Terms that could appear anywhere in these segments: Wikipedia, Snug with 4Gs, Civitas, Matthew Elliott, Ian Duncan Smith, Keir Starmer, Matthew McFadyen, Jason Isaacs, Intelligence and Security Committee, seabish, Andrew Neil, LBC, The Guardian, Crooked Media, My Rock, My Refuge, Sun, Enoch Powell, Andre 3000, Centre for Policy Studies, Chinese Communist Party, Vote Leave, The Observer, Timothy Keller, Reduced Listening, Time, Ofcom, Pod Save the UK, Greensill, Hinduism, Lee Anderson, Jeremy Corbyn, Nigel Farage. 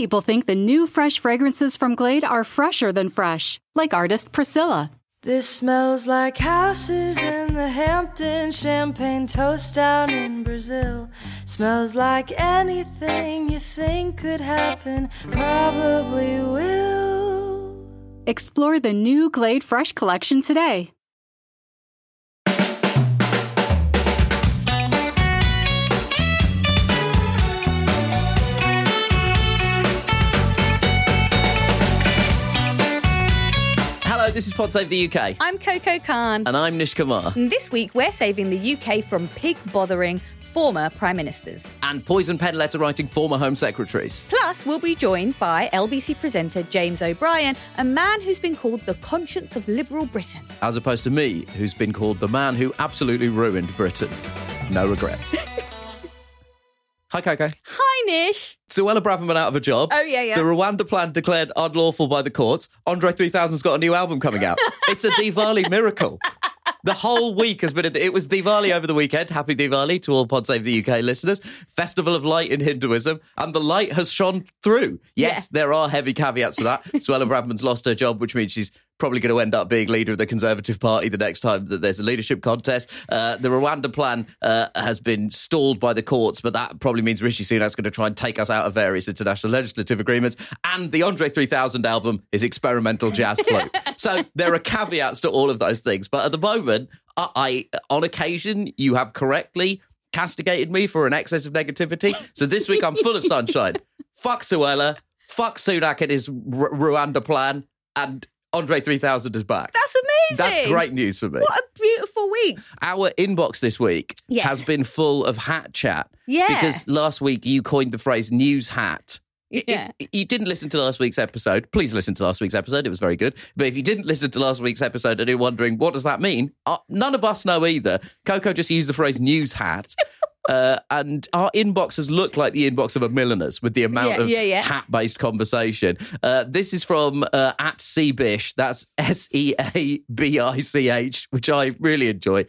people think the new fresh fragrances from Glade are fresher than fresh, like artist Priscilla. This smells like houses in the Hamptons, champagne toast down in Brazil. Smells like anything you think could happen, probably will. Explore the new Glade Fresh collection today. Hello, this is Pod Save the UK. I'm Coco Khan. And I'm Nish Kumar. And this week, we're saving the UK from pig-bothering former Prime Ministers. And poison pen letter-writing former Home Secretaries. Plus, we'll be joined by LBC presenter James O'Brien, a man who's been called the conscience of liberal Britain. As opposed to me, who's been called the man who absolutely ruined Britain. No regrets. Hi, Coco. Hi, Nish. Suella Braverman out of a job. Oh, yeah, yeah. The Rwanda plan declared unlawful by the courts. Andre 3000's got a new album coming out. It's a Diwali miracle. The whole week has been... It was Diwali over the weekend. Happy Diwali to all Pod Save the UK listeners. Festival of Light in Hinduism. And the light has shone through. Yes, there are heavy caveats to that. Suella Braverman's lost her job, which means she's probably going to end up being leader of the Conservative Party the next time that there's a leadership contest. The Rwanda plan has been stalled by the courts, but that probably means Rishi Sunak's going to try and take us out of various international legislative agreements. And the Andre 3000 album is experimental jazz float. So there are caveats to all of those things. But at the moment, I on occasion, you have correctly castigated me for an excess of negativity. So this week I'm full of sunshine. Fuck Suella. Fuck Sunak and his Rwanda plan. And Andre 3000 is back. That's amazing. That's great news for me. What a beautiful week. Our inbox this week has been full of hat chat. Yeah. Because last week you coined the phrase news hat. Yeah. If you didn't listen to last week's episode, please listen to last week's episode. It was very good. But if you didn't listen to last week's episode and you're wondering, what does that mean? None of us know either. Coco just used the phrase news hat. And our inboxes look like the inbox of a milliner's with the amount of hat-based conversation. This is from at Seabish. That's Seabich, which I really enjoy.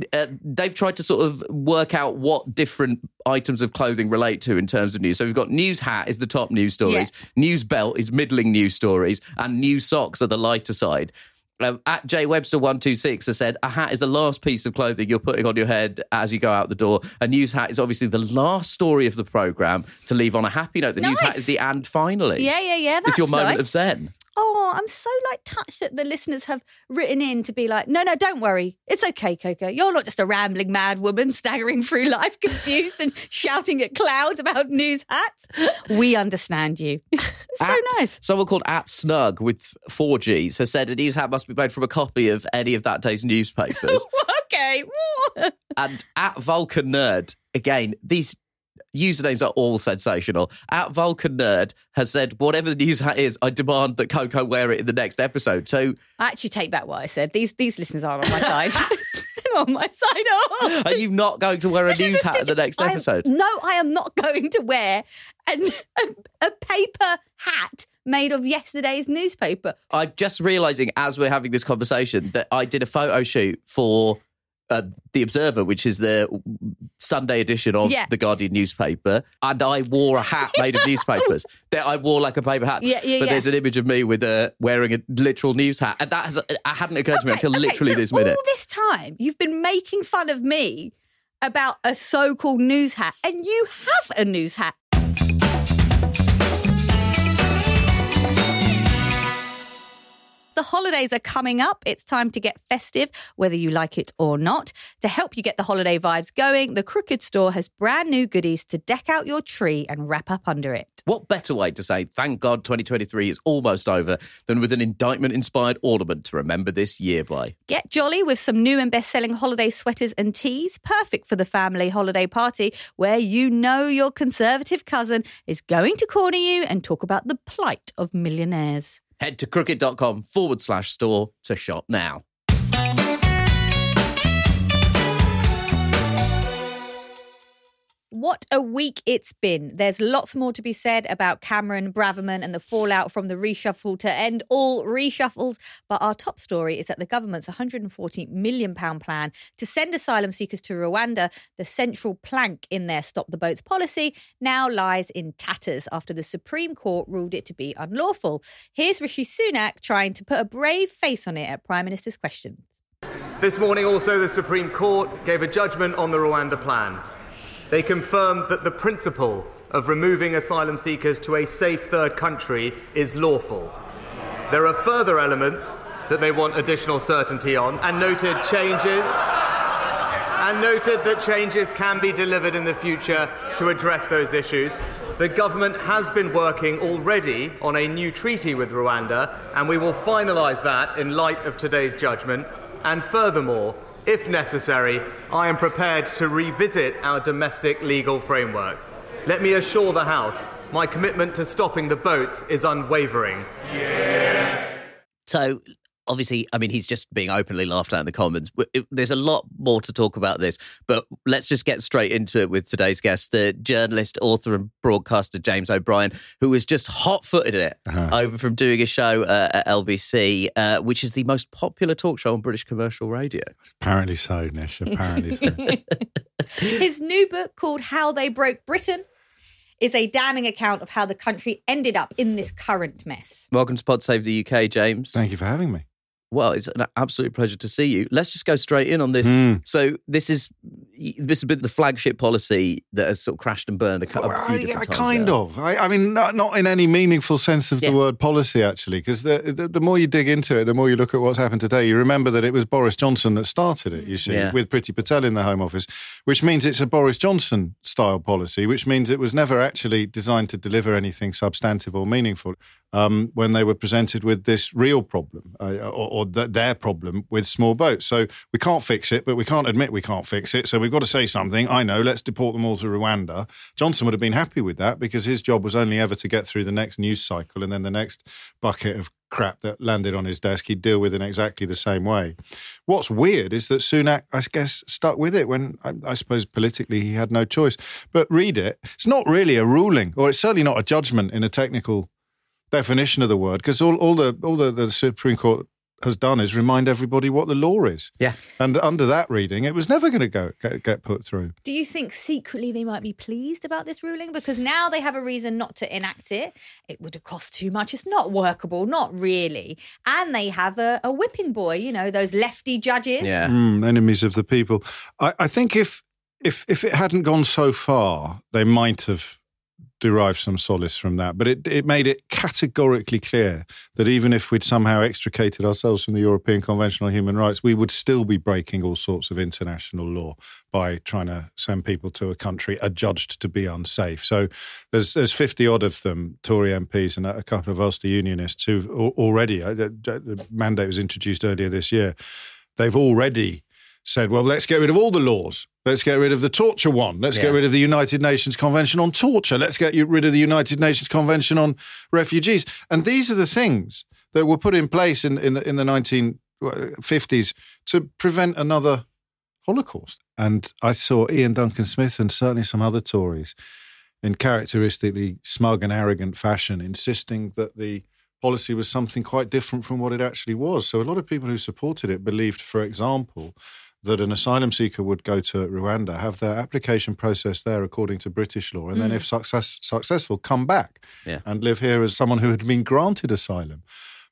They've tried to sort of work out what different items of clothing relate to in terms of news. So we've got news hat is the top news stories. Yeah. News belt is middling news stories. And news socks are the lighter side. At jwebster126 has said, a hat is the last piece of clothing you're putting on your head as you go out the door. A news hat is obviously the last story of the programme to leave on a happy note. The news hat is the and finally. Yeah. That's it's your moment of zen. Oh, I'm so touched that the listeners have written in to be like, no, don't worry. It's okay, Coco. You're not just a rambling mad woman staggering through life confused and shouting at clouds about news hats. We understand you. It's so nice. Someone called at Snug with 4Gs has said a news hat must be made from a copy of any of that day's newspapers. Okay. And at Vulcan Nerd, again, these usernames are all sensational. At Vulcan Nerd has said, whatever the news hat is, I demand that Coco wear it in the next episode. So I actually take back what I said. These listeners aren't on my side. They're on my side. Oh. Are you not going to wear a news hat in the next episode? No, I am not going to wear a paper hat made of yesterday's newspaper. I'm just realising as we're having this conversation that I did a photo shoot for The Observer, which is the Sunday edition of The Guardian newspaper, and I wore a hat made of newspapers. I wore like a paper hat, but there's an image of me with wearing a literal news hat, and that hadn't occurred to me until literally this minute. All this time, you've been making fun of me about a so-called news hat, and you have a news hat. The holidays are coming up. It's time to get festive, whether you like it or not. To help you get the holiday vibes going, the Crooked Store has brand new goodies to deck out your tree and wrap up under it. What better way to say thank God 2023 is almost over than with an indictment-inspired ornament to remember this year by? Get jolly with some new and best-selling holiday sweaters and teas, perfect for the family holiday party where you know your conservative cousin is going to corner you and talk about the plight of millionaires. Head to crooked.com/store to shop now. What a week it's been. There's lots more to be said about Cameron, Braverman and the fallout from the reshuffle to end all reshuffles. But our top story is that the government's £140 million plan to send asylum seekers to Rwanda, the central plank in their Stop the Boats policy, now lies in tatters after the Supreme Court ruled it to be unlawful. Here's Rishi Sunak trying to put a brave face on it at Prime Minister's questions. This morning also the Supreme Court gave a judgment on the Rwanda plan. They confirmed that the principle of removing asylum seekers to a safe third country is lawful. There are further elements that they want additional certainty on, and noted that changes can be delivered in the future to address those issues. The government has been working already on a new treaty with Rwanda, and we will finalise that in light of today's judgment. And furthermore, if necessary, I am prepared to revisit our domestic legal frameworks. Let me assure the House, my commitment to stopping the boats is unwavering. Yeah. So, obviously, I mean, he's just being openly laughed at in the Commons. There's a lot more to talk about this, but let's just get straight into it with today's guest, the journalist, author and broadcaster James O'Brien, who was just hot-footed it over from doing a show at LBC, which is the most popular talk show on British commercial radio. Apparently so, Nish, apparently so. His new book called How They Broke Britain is a damning account of how the country ended up in this current mess. Welcome to Pod Save the UK, James. Thank you for having me. Well, it's an absolute pleasure to see you. Let's just go straight in on this. So this has been the flagship policy that has sort of crashed and burned a few times. I mean, not in any meaningful sense of the word policy, actually, because the more you dig into it, the more you look at what's happened today, you remember that it was Boris Johnson that started it, you see, with Priti Patel in the Home Office, which means it's a Boris Johnson-style policy, which means it was never actually designed to deliver anything substantive or meaningful. When they were presented with this real problem or their problem with small boats. So we can't fix it, but we can't admit we can't fix it. So we've got to say something. I know, let's deport them all to Rwanda. Johnson would have been happy with that because his job was only ever to get through the next news cycle and then the next bucket of crap that landed on his desk, he'd deal with in exactly the same way. What's weird is that Sunak, I guess, stuck with it when, I suppose, politically he had no choice. But read it. It's not really a ruling, or it's certainly not a judgment in a technical definition of the word, because all the Supreme Court has done is remind everybody what the law is. Yeah. And under that reading, it was never going to get put through. Do you think secretly they might be pleased about this ruling? Because now they have a reason not to enact it. It would have cost too much. It's not workable, not really. And they have a whipping boy, you know, those lefty judges. Yeah. Enemies of the people. I think if it hadn't gone so far, they might have derive some solace from that. But it made it categorically clear that even if we'd somehow extricated ourselves from the European Convention on Human Rights, we would still be breaking all sorts of international law by trying to send people to a country adjudged to be unsafe. So there's 50-odd of them, Tory MPs and a couple of Ulster Unionists, who've already, the mandate was introduced earlier this year, they've already said, well, let's get rid of all the laws. Let's get rid of the torture one. Let's get rid of the United Nations Convention on Torture. Let's get rid of the United Nations Convention on Refugees. And these are the things that were put in place in the 1950s to prevent another Holocaust. And I saw Ian Duncan Smith and certainly some other Tories in characteristically smug and arrogant fashion insisting that the policy was something quite different from what it actually was. So a lot of people who supported it believed, for example, that an asylum seeker would go to Rwanda, have their application processed there according to British law, and then if successful, come back and live here as someone who had been granted asylum.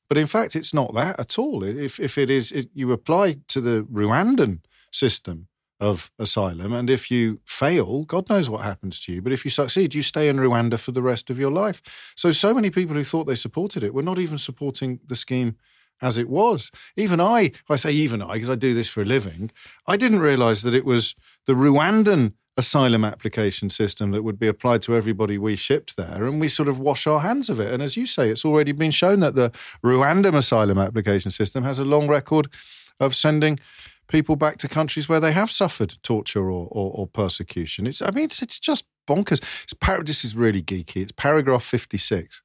But in fact, it's not that at all. If it is, you apply to the Rwandan system of asylum, and if you fail, God knows what happens to you. But if you succeed, you stay in Rwanda for the rest of your life. So many people who thought they supported it were not even supporting the scheme as it was. Even I, because I do this for a living, I didn't realise that it was the Rwandan asylum application system that would be applied to everybody we shipped there, and we sort of wash our hands of it. And as you say, it's already been shown that the Rwandan asylum application system has a long record of sending people back to countries where they have suffered torture or persecution. It's just bonkers. This is really geeky. It's paragraph 56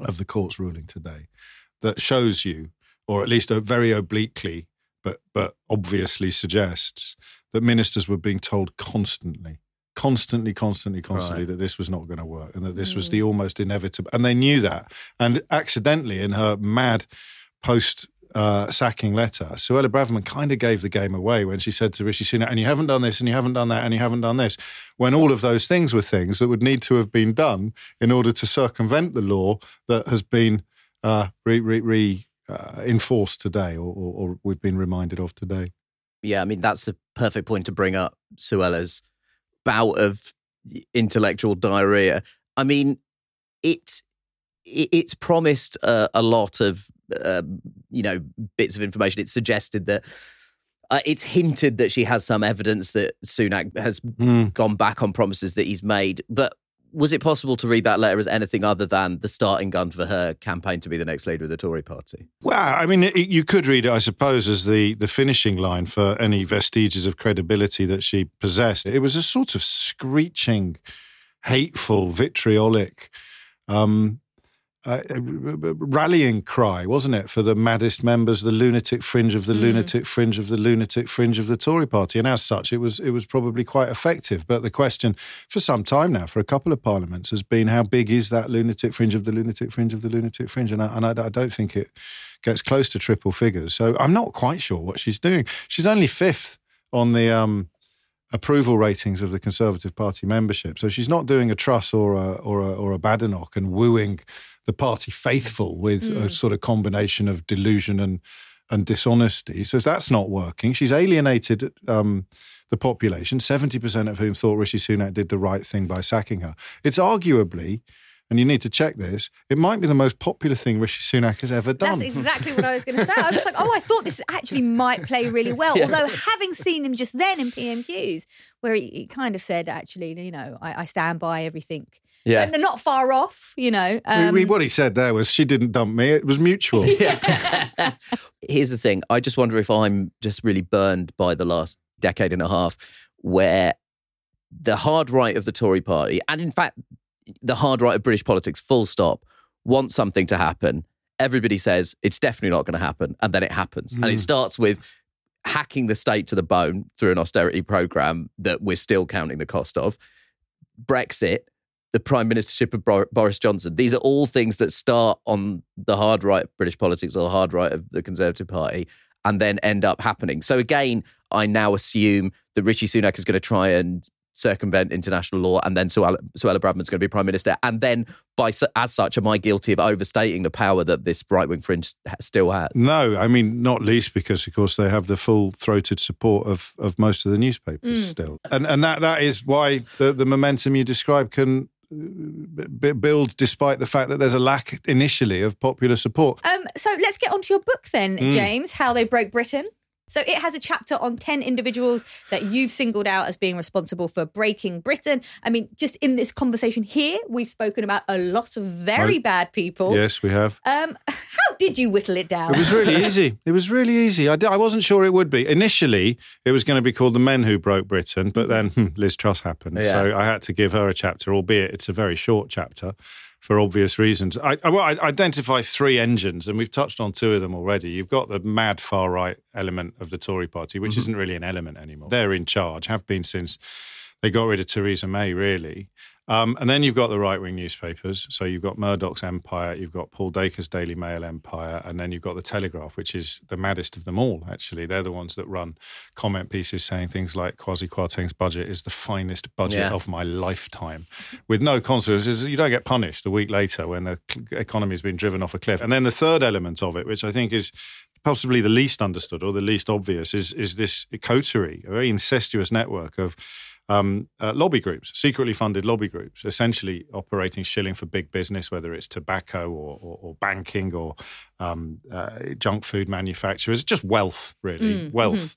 of the court's ruling today that shows you, or at least very obliquely, but obviously suggests that ministers were being told constantly, constantly that this was not going to work and that this was the almost inevitable. And they knew that. And accidentally, in her mad post-sacking letter, Suella Braverman kind of gave the game away when she said to Rishi Sunak, and you haven't done this, and you haven't done that, and you haven't done this, when all of those things were things that would need to have been done in order to circumvent the law that has been enforced today or we've been reminded of today. Yeah, I mean, that's the perfect point to bring up Suella's bout of intellectual diarrhea. I mean, it's promised a lot of bits of information. It's suggested that it's hinted that she has some evidence that Sunak has gone back on promises that he's made. But was it possible to read that letter as anything other than the starting gun for her campaign to be the next leader of the Tory party? Well, I mean, you could read it, I suppose, as the finishing line for any vestiges of credibility that she possessed. It was a sort of screeching, hateful, vitriolic, rallying cry, wasn't it, for the maddest members, the lunatic fringe of the lunatic fringe of the lunatic fringe of the Tory party. And as such, it was probably quite effective. But the question for some time now, for a couple of parliaments, has been how big is that lunatic fringe of the lunatic fringe of the lunatic fringe? And I don't think it gets close to triple figures. So I'm not quite sure what she's doing. She's only fifth on the approval ratings of the Conservative Party membership. So she's not doing a Truss or a Badenoch and wooing the party faithful with a sort of combination of delusion and dishonesty. So that's not working. She's alienated the population, 70% of whom thought Rishi Sunak did the right thing by sacking her. It's arguably, and you need to check this, it might be the most popular thing Rishi Sunak has ever done. That's exactly what I was going to say. I was just like, I thought this actually might play really well. Yeah. Although having seen him just then in PMQs, where he kind of said, actually, I stand by everything. Yeah. And they're not far off, What he said there was, she didn't dump me, it was mutual. Yeah. Here's the thing, I just wonder if I'm just really burned by the last decade and a half where the hard right of the Tory party, and in fact, the hard right of British politics, full stop, wants something to happen. Everybody says it's definitely not going to happen, and then it happens. And it starts with hacking the state to the bone through an austerity programme that we're still counting the cost of. Brexit, the prime ministership of Boris Johnson. These are all things that start on the hard right of British politics or the hard right of the Conservative Party and then end up happening. So again, I now assume that Rishi Sunak is going to try and circumvent international law, and then Suella Braverman's going to be prime minister. And then, as such, am I guilty of overstating the power that this right-wing fringe still has? No, I mean, not least because, of course, they have the full-throated support of most of the newspapers still. And that is why the momentum you describe can build, despite the fact that there's a lack initially of popular support. So let's get on to your book then, James, How They Broke Britain. So it has a chapter on 10 individuals that you've singled out as being responsible for breaking Britain. I mean, just in this conversation here, we've spoken about a lot of very bad people. Yes, we have. How did you whittle it down? It was really easy. I wasn't sure it would be. Initially, it was going to be called The Men Who Broke Britain, but then Liz Truss happened. Yeah. So I had to give her a chapter, albeit it's a very short chapter, for obvious reasons. I identify three engines, and we've touched on two of them already. You've got the mad far-right element of the Tory party, which isn't really an element anymore. They're in charge, have been since they got rid of Theresa May, really. And then you've got the right-wing newspapers. So you've got Murdoch's Empire, you've got Paul Dacre's Daily Mail Empire, and then you've got the Telegraph, which is the maddest of them all, actually. They're the ones that run comment pieces saying things like Kwasi Kwarteng's budget is the finest budget of my lifetime, with no consequences. You don't get punished a week later when the economy has been driven off a cliff. And then the third element of it, which I think is possibly the least understood or the least obvious, is this coterie, a very incestuous network of lobby groups, secretly funded lobby groups, essentially operating shilling for big business, whether it's tobacco or banking or junk food manufacturers, just wealth, really, wealth.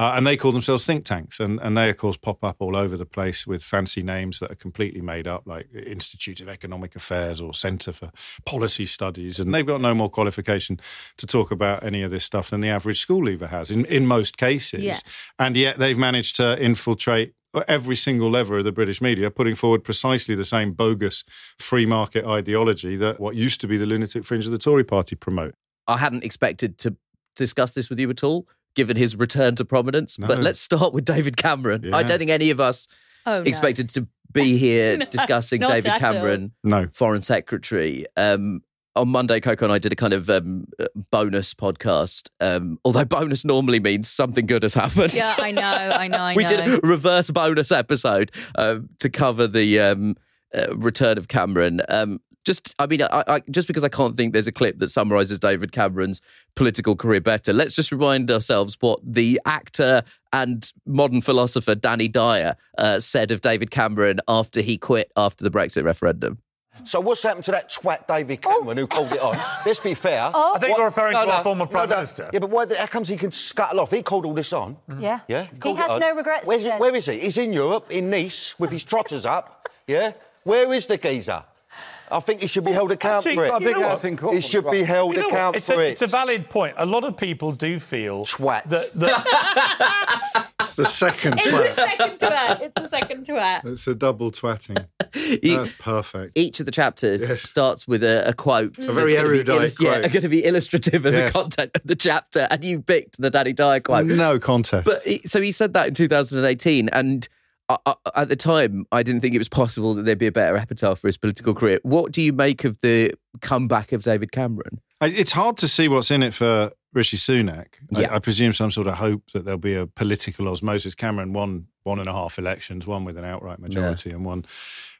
And they call themselves think tanks. And they, of course, pop up all over the place with fancy names that are completely made up, like Institute of Economic Affairs or Centre for Policy Studies. And they've got no more qualification to talk about any of this stuff than the average school leaver has in most cases. Yeah. And yet they've managed to infiltrate every single lever of the British media, putting forward precisely the same bogus free market ideology that what used to be the lunatic fringe of the Tory party promote. I hadn't expected to discuss this with you at all, given his return to prominence. No. But let's start with David Cameron. Yeah. I don't think any of us expected to be here discussing David Cameron, Foreign Secretary. On Monday, Coco and I did a kind of bonus podcast, although bonus normally means something good has happened. Yeah, I know. We did a reverse bonus episode to cover the return of Cameron. Just because I can't think there's a clip that summarises David Cameron's political career better, let's just remind ourselves what the actor and modern philosopher Danny Dyer said of David Cameron after he quit after the Brexit referendum. So what's happened to that twat David Cameron who called it on? Let's be fair. Oh. I think you're referring to our former Prime Minister. Yeah, but how comes he can scuttle off? He called all this on. Mm. Yeah. Yeah. He has no regrets. Where is he? He's in Europe, in Nice, with his trotters up. Yeah? Where is the geezer? I think he should be held accountable for it. He should be held accountable for it. It's a valid point. A lot of people do feel... Twat. It's the second twat. It's the second twat. It's a double twatting. That's perfect. Each of the chapters starts with a quote. A very erudite quote. Yeah, going to be illustrative of the content of the chapter, and you picked the Danny Dyer quote. No contest. But so he said that in 2018, and... at the time, I didn't think it was possible that there'd be a better epitaph for his political career. What do you make of the comeback of David Cameron? It's hard to see what's in it for Rishi Sunak. Yeah. I presume some sort of hope that there'll be a political osmosis. Cameron won 1.5 elections, one with an outright majority and one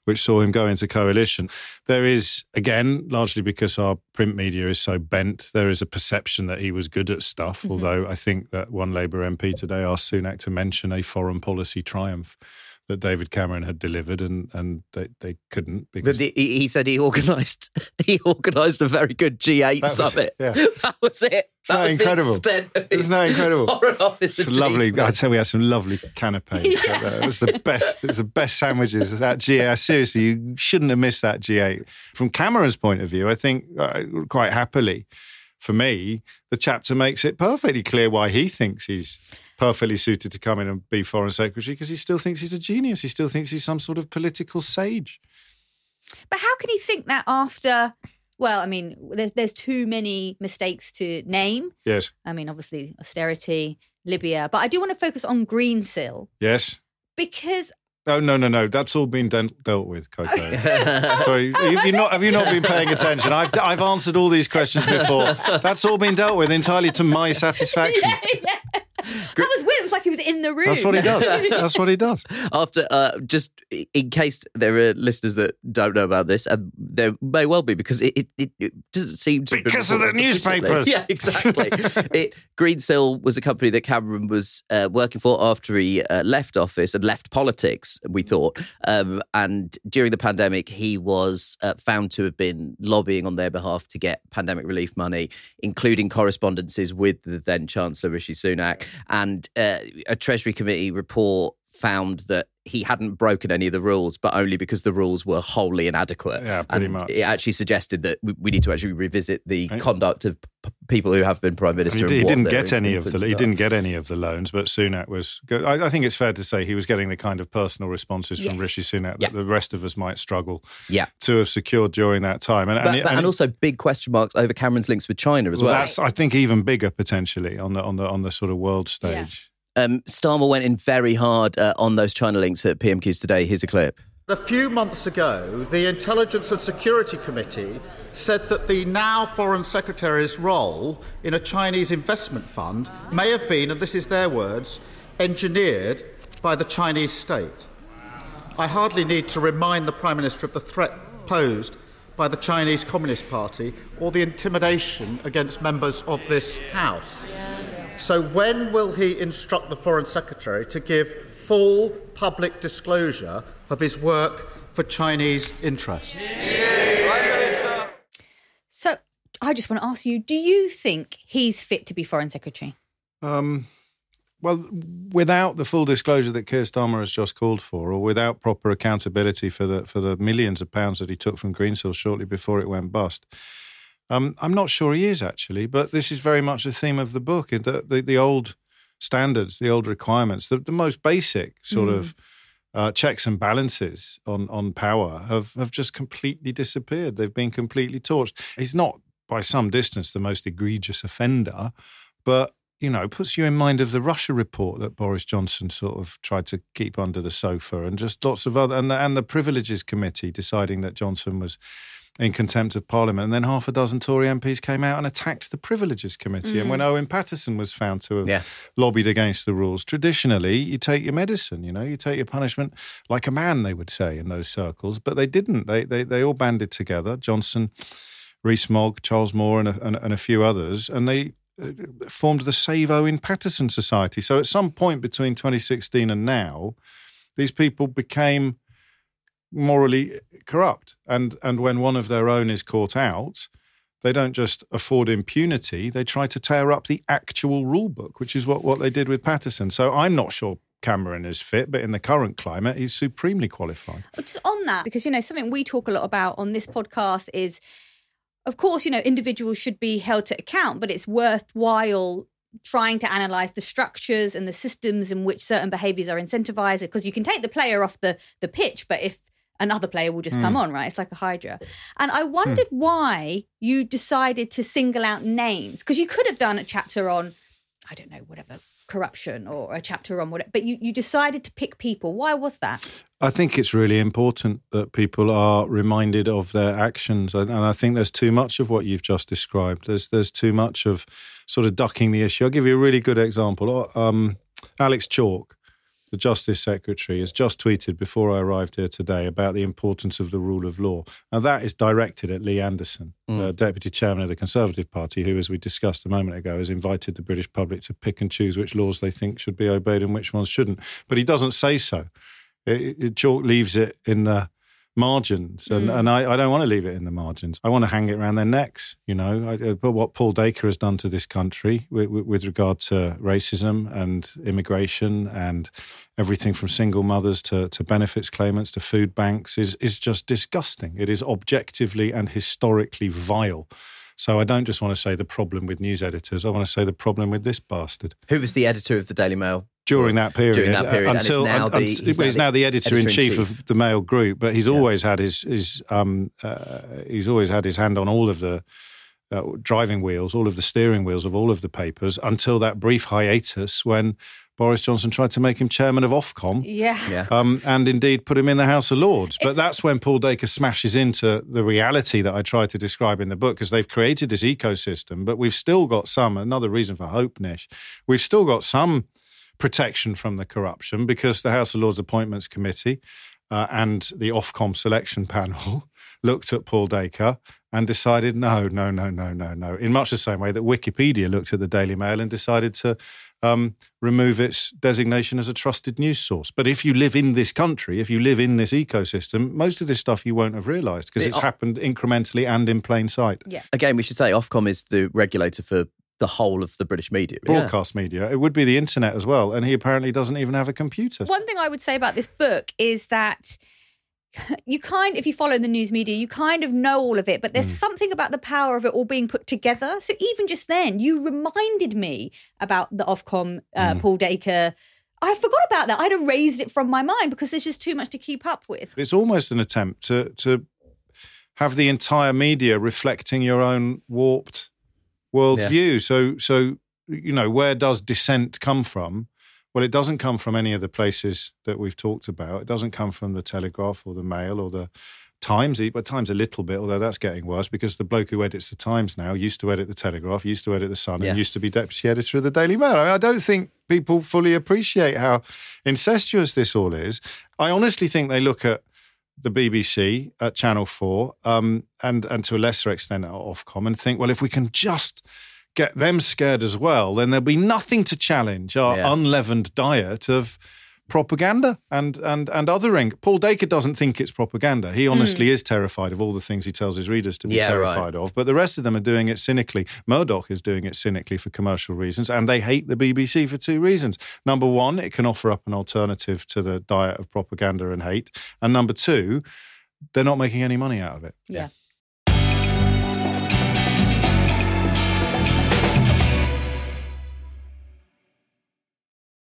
which saw him go into coalition. There is, again, largely because our print media is so bent, there is a perception that he was good at stuff, although I think that one Labour MP today asked Sunak to mention a foreign policy triumph that David Cameron had delivered, and they couldn't. Because he said he organised a very good G8 summit. It, that was it. That was incredible. The extent of his foreign office achievement. Lovely. I'd say we had some lovely canapés. It was the best. It was the best sandwiches at that G8. Seriously, you shouldn't have missed that G8. From Cameron's point of view, I think quite happily, for me, the chapter makes it perfectly clear why he thinks he's perfectly suited to come in and be Foreign Secretary, because he still thinks he's a genius. He still thinks he's some sort of political sage. But how can he think that after... Well, I mean, there's too many mistakes to name. Yes. I mean, obviously, austerity, Libya. But I do want to focus on Greensill. Yes. Because... No. That's all been dealt with, Coco. Sorry, have you not been paying attention? I've answered all these questions before. That's all been dealt with entirely to my satisfaction. Yeah. That was weird. It was like he was in the room. That's what he does. After, just in case there are listeners that don't know about this, and there may well be, because it doesn't seem to... Because of the newspapers. Yeah, exactly. Greensill was a company that Cameron was working for after he left office and left politics, we thought. And during the pandemic, he was found to have been lobbying on their behalf to get pandemic relief money, including correspondences with the then Chancellor, Rishi Sunak. And a Treasury Committee report found that he hadn't broken any of the rules, but only because the rules were wholly inadequate. Yeah, pretty much. It actually suggested that we need to actually revisit the conduct of people who have been Prime Minister. He didn't get any of the loans, but Sunak was... I think it's fair to say he was getting the kind of personal responses from Rishi Sunak that the rest of us might struggle to have secured during that time. And also big question marks over Cameron's links with China as well. That's, I think, even bigger potentially on the sort of world stage. Yeah. Starmer went in very hard on those China links at PMQs today. Here's a clip. A few months ago, the Intelligence and Security Committee said that the now Foreign Secretary's role in a Chinese investment fund may have been, and this is their words, engineered by the Chinese state. I hardly need to remind the Prime Minister of the threat posed by the Chinese Communist Party or the intimidation against members of this House. So when will he instruct the Foreign Secretary to give full public disclosure of his work for Chinese interests? So I just want to ask you, do you think he's fit to be Foreign Secretary? Well, without the full disclosure that Keir Starmer has just called for, or without proper accountability for the millions of pounds that he took from Greensill shortly before it went bust, I'm not sure he is, actually, but this is very much a theme of the book, the old standards, the old requirements, the most basic sort of checks and balances on power have just completely disappeared. They've been completely torched. He's not, by some distance, the most egregious offender, but you know, puts you in mind of the Russia report that Boris Johnson sort of tried to keep under the sofa, and just lots of other, and the Privileges Committee deciding that Johnson was in contempt of Parliament, and then half a dozen Tory MPs came out and attacked the Privileges Committee. Mm. And when Owen Paterson was found to have lobbied against the rules, traditionally you take your medicine, you know, you take your punishment like a man, they would say in those circles, but they didn't. They all banded together, Johnson, Rees-Mogg, Charles Moore and a few others, and they formed the Save Owen Paterson Society. So at some point between 2016 and now, these people became morally corrupt, and when one of their own is caught out, they don't just afford impunity, they try to tear up the actual rule book, which is what they did with Paterson. So I'm not sure Cameron is fit, but in the current climate he's supremely qualified. Just on that, because you know, something we talk a lot about on this podcast is, of course, you know, individuals should be held to account, but it's worthwhile trying to analyse the structures and the systems in which certain behaviours are incentivised, because you can take the player off the pitch, but if another player will just come on, right? It's like a hydra. And I wondered why you decided to single out names, because you could have done a chapter on, I don't know, whatever, corruption, or a chapter on whatever, but you decided to pick people. Why was that? I think it's really important that people are reminded of their actions, and I think there's too much of what you've just described. There's too much of sort of ducking the issue. I'll give you a really good example. Alex Chalk, the Justice Secretary, has just tweeted before I arrived here today about the importance of the rule of law. Now, that is directed at Lee Anderson, the Deputy Chairman of the Conservative Party, who, as we discussed a moment ago, has invited the British public to pick and choose which laws they think should be obeyed and which ones shouldn't. But he doesn't say so. Chalk leaves it in the margins, and I don't want to leave it in the margins. I want to hang it around their necks, you know. But what Paul Dacre has done to this country with regard to racism and immigration and everything from single mothers to benefits claimants to food banks is just disgusting. It is objectively and historically vile. So I don't just want to say the problem with news editors, I want to say the problem with this bastard. Who was the editor of the Daily Mail? During that period. He's now the editor-in-chief of the Mail Group, but he's always had his hand on all of the driving wheels, all of the steering wheels of all of the papers, until that brief hiatus when Boris Johnson tried to make him chairman of Ofcom, and indeed put him in the House of Lords. But that's when Paul Dacre smashes into the reality that I try to describe in the book, because they've created this ecosystem, but we've still got another reason for hope, Nish, we've still got some protection from the corruption, because the House of Lords Appointments Committee and the Ofcom selection panel looked at Paul Dacre and decided no, in much the same way that Wikipedia looked at the Daily Mail and decided to remove its designation as a trusted news source. But if you live in this country, if you live in this ecosystem, most of this stuff you won't have realised, because it's happened incrementally and in plain sight. Yeah. Again, we should say Ofcom is the regulator for the whole of the British media. Broadcast media. It would be the internet as well, and he apparently doesn't even have a computer. One thing I would say about this book is that if you follow the news media, you kind of know all of it, but there's something about the power of it all being put together. So even just then, you reminded me about the Ofcom, Paul Dacre. I forgot about that. I'd erased it from my mind because there's just too much to keep up with. It's almost an attempt to have the entire media reflecting your own warped worldview. Yeah. So, you know, where does dissent come from? Well, it doesn't come from any of the places that we've talked about. It doesn't come from the Telegraph or the Mail or the Times, but Times a little bit, although that's getting worse, because the bloke who edits the Times now used to edit the Telegraph, used to edit the Sun, and used to be deputy editor of the Daily Mail. I mean, I don't think people fully appreciate how incestuous this all is. I honestly think they look at the BBC, at Channel 4, and to a lesser extent at Ofcom, and think, well, if we can just get them scared as well, then there'll be nothing to challenge our unleavened diet of propaganda and othering. Paul Dacre doesn't think it's propaganda. He honestly is terrified of all the things he tells his readers to be terrified of, but the rest of them are doing it cynically. Murdoch is doing it cynically for commercial reasons, and they hate the BBC for two reasons. Number one, it can offer up an alternative to the diet of propaganda and hate, and number two, they're not making any money out of it. Yeah.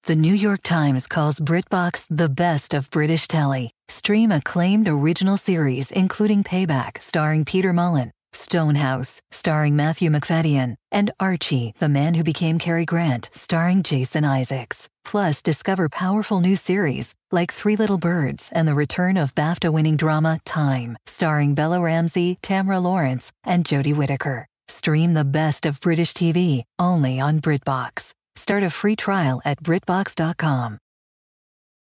The New York Times calls BritBox the best of British telly. Stream acclaimed original series, including Payback, starring Peter Mullen. Stonehouse, starring Matthew McFadyen, and Archie, the Man Who Became Cary Grant, starring Jason Isaacs. Plus, discover powerful new series like Three Little Birds and the return of BAFTA-winning drama Time, starring Bella Ramsey, Tamra Lawrence, and Jodie Whittaker. Stream the best of British TV only on BritBox. Start a free trial at BritBox.com.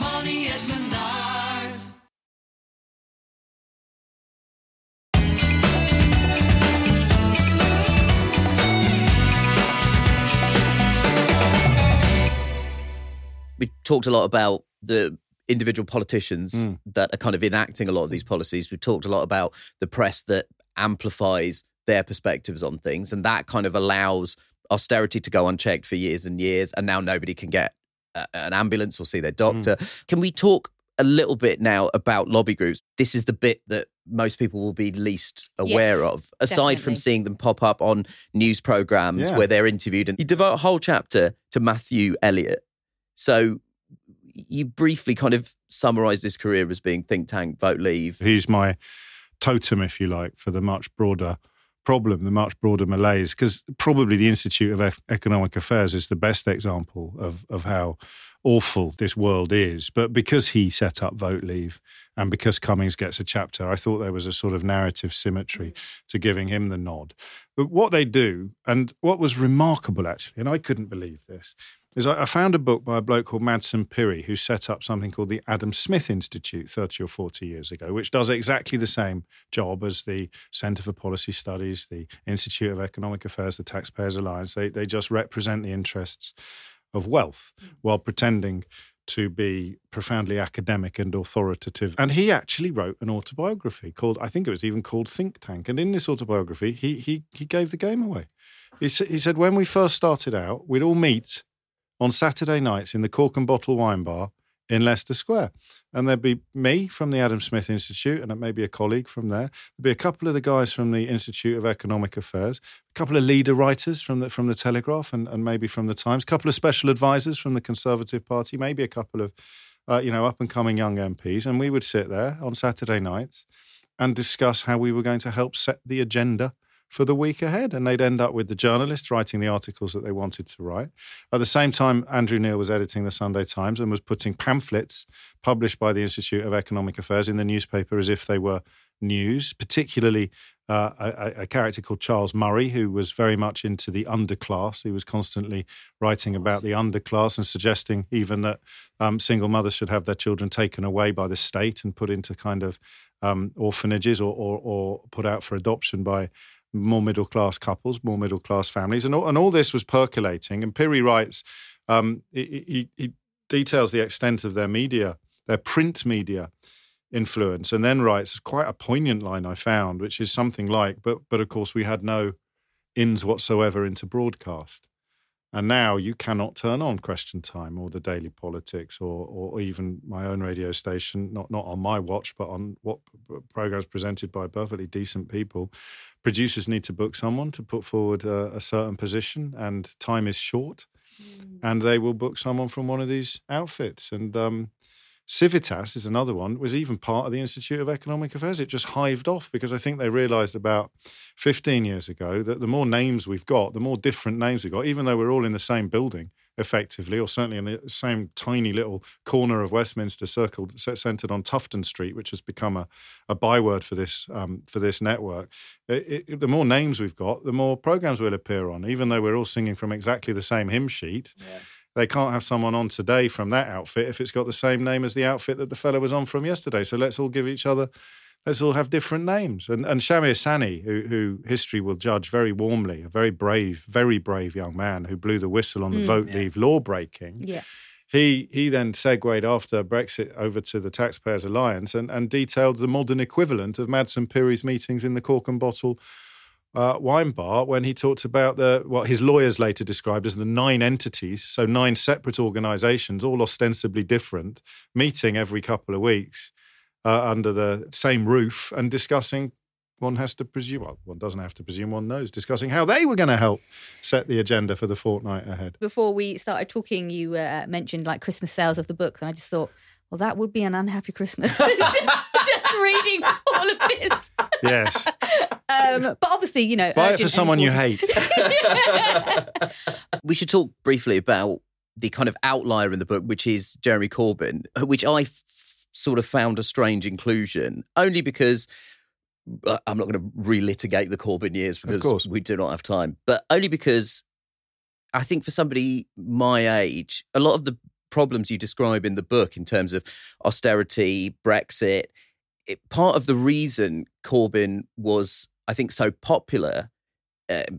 money at Menards. We talked a lot about the individual politicians that are kind of enacting a lot of these policies. We talked a lot about the press that amplifies their perspectives on things, and that kind of allows austerity to go unchecked for years and years, and now nobody can get an ambulance or see their doctor. Can we talk a little bit now about lobby groups? This is the bit that most people will be least aware of, aside from seeing them pop up on news programmes where they're interviewed. And you devote a whole chapter to Matthew Elliott. So you briefly kind of summarise his career as being think tank, vote leave. He's my totem, if you like, for the much broader problem, the much broader malaise, because probably the Institute of Economic Affairs is the best example of how awful this world is. But because he set up vote leave and because Cummings gets a chapter, I thought there was a sort of narrative symmetry to giving him the nod. But what they do, and what was remarkable actually, and I couldn't believe this, is I found a book by a bloke called Madsen Piri who set up something called the Adam Smith Institute 30 or 40 years ago, which does exactly the same job as the Centre for Policy Studies, the Institute of Economic Affairs, the Taxpayers Alliance. They just represent the interests of wealth while pretending to be profoundly academic and authoritative. And he actually wrote an autobiography called, I think it was even called Think Tank. And in this autobiography, he gave the game away. He said, when we first started out, we'd all meet on Saturday nights in the Cork and Bottle Wine Bar in Leicester Square. And there'd be me from the Adam Smith Institute and maybe a colleague from there. There'd be a couple of the guys from the Institute of Economic Affairs, a couple of leader writers from the Telegraph and maybe from the Times, a couple of special advisors from the Conservative Party, maybe a couple of up-and-coming young MPs. And we would sit there on Saturday nights and discuss how we were going to help set the agenda for the week ahead. And they'd end up with the journalists writing the articles that they wanted to write. At the same time, Andrew Neil was editing the Sunday Times and was putting pamphlets published by the Institute of Economic Affairs in the newspaper as if they were news, particularly a character called Charles Murray, who was very much into the underclass. He was constantly writing about the underclass and suggesting even that single mothers should have their children taken away by the state and put into kind of orphanages or put out for adoption by more middle-class couples, more middle-class families. And all this was percolating. And Piri writes, he details the extent of their media, their print media influence, and then writes quite a poignant line I found, which is something like, but of course we had no ins whatsoever into broadcast. And now you cannot turn on Question Time or the Daily Politics or even my own radio station, not on my watch, but on what programmes presented by perfectly decent people. Producers need to book someone to put forward a certain position, and time is short, and they will book someone from one of these outfits. And Civitas is another one, was even part of the Institute of Economic Affairs. It just hived off because I think they realised about 15 years ago that the more names we've got, the more different names we've got, even though we're all in the same building, effectively, or certainly in the same tiny little corner of Westminster Circle centred on Tufton Street, which has become a byword for this network. The more names we've got, the more programmes we'll appear on, even though we're all singing from exactly the same hymn sheet. Yeah. They can't have someone on today from that outfit if it's got the same name as the outfit that the fellow was on from yesterday. So let's all give each other, let's all have different names. And Shamir Sani, who history will judge very warmly, a very brave young man who blew the whistle on the vote leave law breaking. Yeah. He then segued after Brexit over to the Taxpayers Alliance and detailed the modern equivalent of Madsen Piri's meetings in the Cork and Bottle wine bar when he talked about what his lawyers later described as the 9 entities, so 9 separate organisations, all ostensibly different, meeting every couple of weeks under the same roof and discussing, one has to presume, well, one doesn't have to presume, one knows, discussing how they were going to help set the agenda for the fortnight ahead. Before we started talking, you mentioned like Christmas sales of the book, and I just thought, well, that would be an unhappy Christmas. Just reading all of this. Yes. But obviously, you know... Buy it for someone you hate. We should talk briefly about the kind of outlier in the book, which is Jeremy Corbyn, which I sort of found a strange inclusion, only because... I'm not going to relitigate the Corbyn years because we do not have time, but only because I think for somebody my age, a lot of the problems you describe in the book in terms of austerity, Brexit, part of the reason Corbyn was, I think, so popular,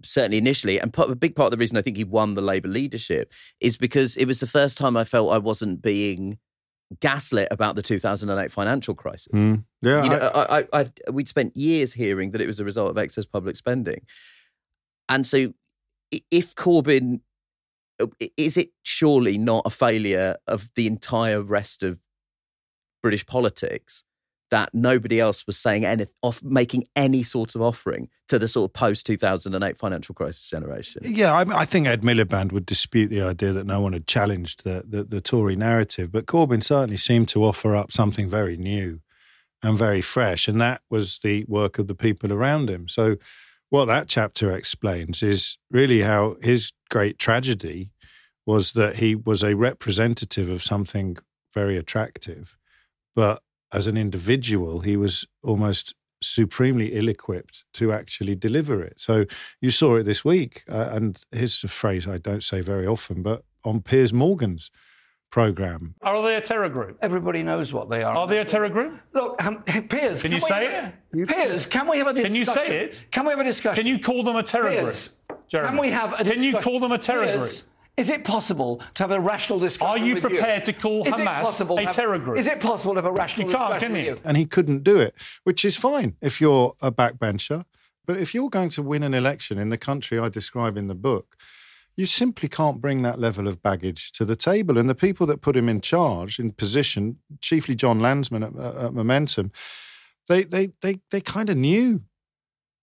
certainly initially, and a big part of the reason I think he won the Labour leadership is because it was the first time I felt I wasn't being... gaslit about the 2008 financial crisis. Yeah, you know, we'd spent years hearing that it was a result of excess public spending, and so if Corbyn is it surely not a failure of the entire rest of British politics that nobody else was saying anything, making any sort of offering to the sort of post-2008 financial crisis generation. Yeah, I think Ed Miliband would dispute the idea that no one had challenged the Tory narrative, but Corbyn certainly seemed to offer up something very new and very fresh, and that was the work of the people around him. So what that chapter explains is really how his great tragedy was that he was a representative of something very attractive, but as an individual, he was almost supremely ill-equipped to actually deliver it. So you saw it this week, and here's a phrase I don't say very often, but on Piers Morgan's programme. Are they a terror group? Everybody knows what they are. Are they a terror group? Look, Piers... Can you say it? Piers, can we have a discussion? Can you say it? Can we have a discussion? Can you call them a terror group, Jeremy? Can we have a discussion? Can you call them a terror group? Is it possible to have a rational discussion with you? Are you prepared to call Hamas a terror group? Is it possible to have a rational discussion with you? And he couldn't do it, which is fine if you're a backbencher. But if you're going to win an election in the country I describe in the book, you simply can't bring that level of baggage to the table. And the people that put him in charge, in position, chiefly John Landsman at Momentum, they kind of knew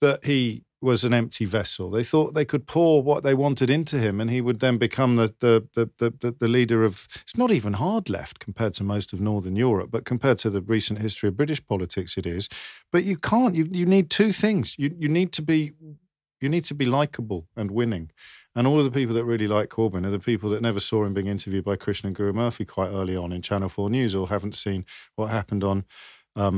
that he... was an empty vessel. They thought they could pour what they wanted into him, and he would then become the leader of... It's not even hard left compared to most of Northern Europe, but compared to the recent history of British politics, it is. But you can't. You need two things. You need to be likable and winning. And all of the people that really like Corbyn are the people that never saw him being interviewed by Krishnan Gurumurthy quite early on in Channel 4 News, or haven't seen what happened on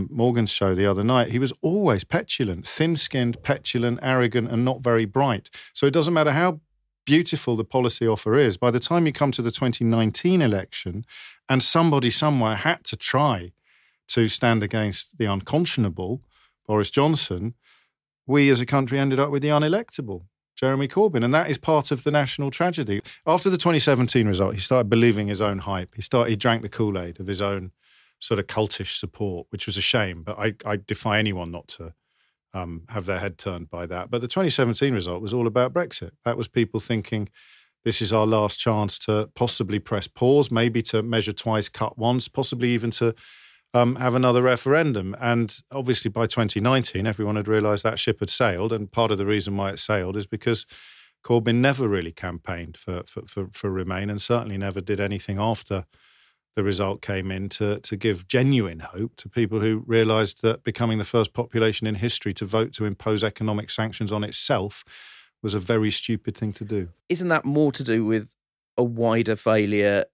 Morgan's show the other night. He was always petulant, thin-skinned, petulant, arrogant, and not very bright. So it doesn't matter how beautiful the policy offer is. By the time you come to the 2019 election, and somebody somewhere had to try to stand against the unconscionable, Boris Johnson, we as a country ended up with the unelectable, Jeremy Corbyn, and that is part of the national tragedy. After the 2017 result, he started believing his own hype. He drank the Kool-Aid of his own sort of cultish support, which was a shame, but I defy anyone not to have their head turned by that. But the 2017 result was all about Brexit. That was people thinking this is our last chance to possibly press pause, maybe to measure twice, cut once, possibly even to have another referendum. And obviously by 2019, everyone had realised that ship had sailed, and part of the reason why it sailed is because Corbyn never really campaigned for Remain, and certainly never did anything after the result came in to give genuine hope to people who realised that becoming the first population in history to vote to impose economic sanctions on itself was a very stupid thing to do. Isn't that more to do with a wider failure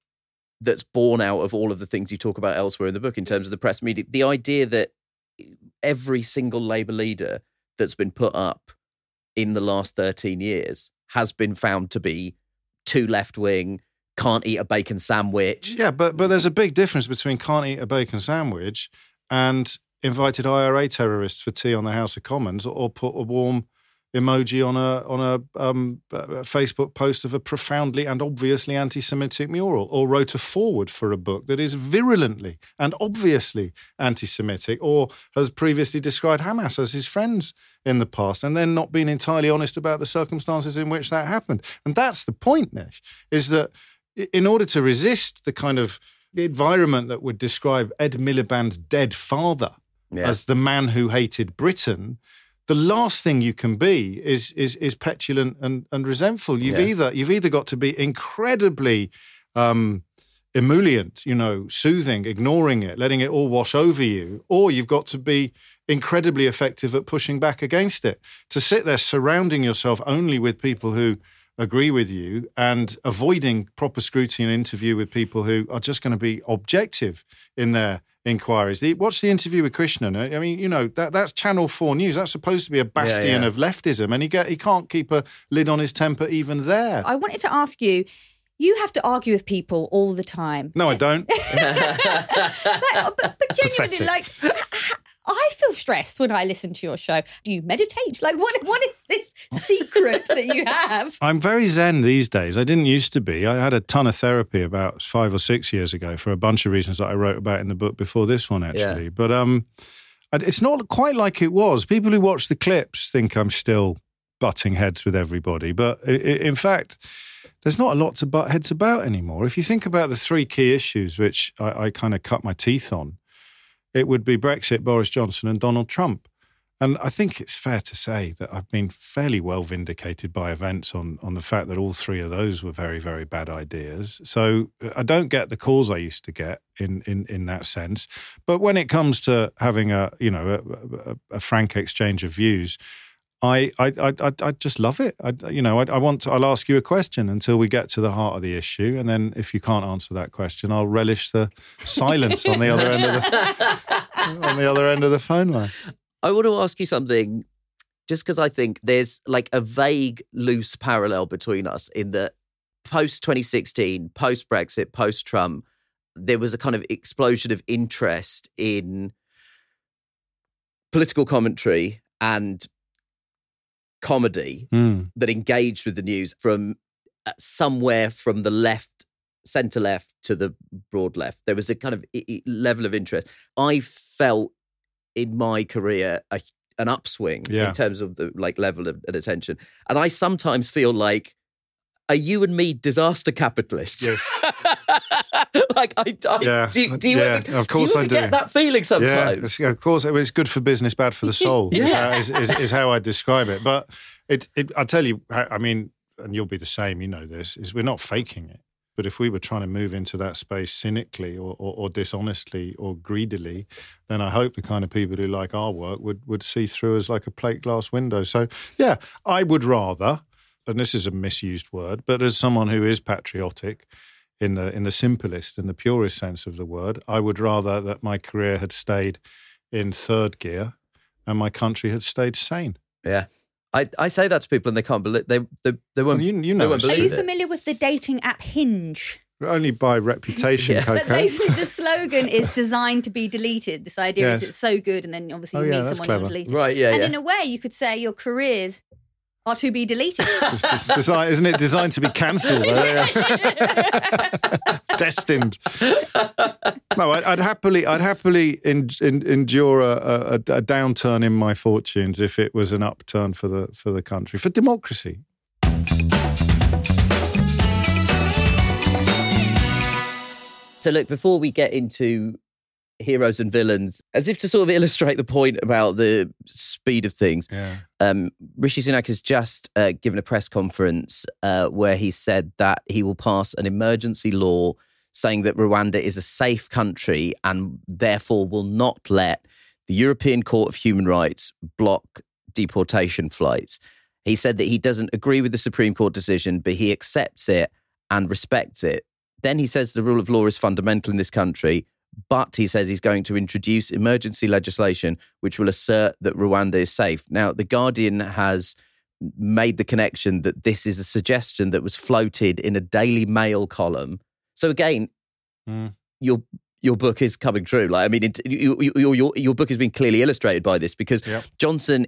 that's born out of all of the things you talk about elsewhere in the book in terms of the press media? The idea that every single Labour leader that's been put up in the last 13 years has been found to be too left-wing, can't eat a bacon sandwich. Yeah, but there's a big difference between can't eat a bacon sandwich and invited IRA terrorists for tea on the House of Commons, or put a warm emoji on a Facebook post of a profoundly and obviously anti-Semitic mural, or wrote a foreword for a book that is virulently and obviously anti-Semitic, or has previously described Hamas as his friends in the past, and then not been entirely honest about the circumstances in which that happened. And that's the point, Nish, is that in order to resist the kind of environment that would describe Ed Miliband's dead father as the man who hated Britain, the last thing you can be is petulant and resentful. You've either got to be incredibly emollient, soothing, ignoring it, letting it all wash over you, or you've got to be incredibly effective at pushing back against it. To sit there surrounding yourself only with people who agree with you and avoiding proper scrutiny and interview with people who are just going to be objective in their inquiries. Watch the interview with Krishnan. I mean, that's Channel 4 News. That's supposed to be a bastion of leftism, and he can't keep a lid on his temper even there. I wanted to ask you, you have to argue with people all the time. No, I don't. but genuinely, I feel stressed when I listen to your show. Do you meditate? What is this secret that you have? I'm very zen these days. I didn't used to be. I had a ton of therapy about 5 or 6 years ago for a bunch of reasons that I wrote about in the book before this one, actually. Yeah. But it's not quite like it was. People who watch the clips think I'm still butting heads with everybody. But in fact, there's not a lot to butt heads about anymore. If you think about the three key issues which I kind of cut my teeth on, it would be Brexit, Boris Johnson and Donald Trump. And I think it's fair to say that I've been fairly well vindicated by events on the fact that all three of those were very, very bad ideas. So I don't get the calls I used to get in that sense. But when it comes to having a frank exchange of views, I just love it. I'll ask you a question until we get to the heart of the issue, and then if you can't answer that question, I'll relish the silence on the other end of the phone line. I want to ask you something, just because I think there's a vague, loose parallel between us in that post 2016, post Brexit, post Trump, there was a kind of explosion of interest in political commentary and comedy that engaged with the news from somewhere from the left, centre left to the broad left. There was a kind of level of interest. I felt in my career an upswing in terms of the level of attention. And I sometimes feel like, are you and me disaster capitalists? Yes. Do you get that feeling sometimes? Yeah, of course. It's good for business, bad for the soul. is how I describe it. But I tell you, I mean, and you'll be the same, you know this, is we're not faking it. But if we were trying to move into that space cynically or dishonestly or greedily, then I hope the kind of people who like our work would see through us like a plate glass window. So, yeah, I would rather, and this is a misused word, but as someone who is patriotic, in the simplest and the purest sense of the word, I would rather that my career had stayed in third gear and my country had stayed sane. Yeah. I say that to people and they can't believe they won't, they won't believe it. Are you familiar with the dating app Hinge? Only by reputation, Coco. But basically the slogan is designed to be deleted. This idea is it's so good, and then obviously you meet someone who's deleted. Right, yeah, and in a way you could say your careers are to be deleted. Isn't it designed to be cancelled? Destined. No, I'd happily endure a downturn in my fortunes if it was an upturn for the country, for democracy. So look, before we get into heroes and villains, as if to sort of illustrate the point about the speed of things. Yeah. Rishi Sunak has just given a press conference where he said that he will pass an emergency law saying that Rwanda is a safe country and therefore will not let the European Court of Human Rights block deportation flights. He said that he doesn't agree with the Supreme Court decision, but he accepts it and respects it. Then he says the rule of law is fundamental in this country, but he says he's going to introduce emergency legislation which will assert that Rwanda is safe. Now, The Guardian has made the connection that this is a suggestion that was floated in a Daily Mail column. So again, you're your book is coming true. Like, I mean, your book has been clearly illustrated by this, because Johnson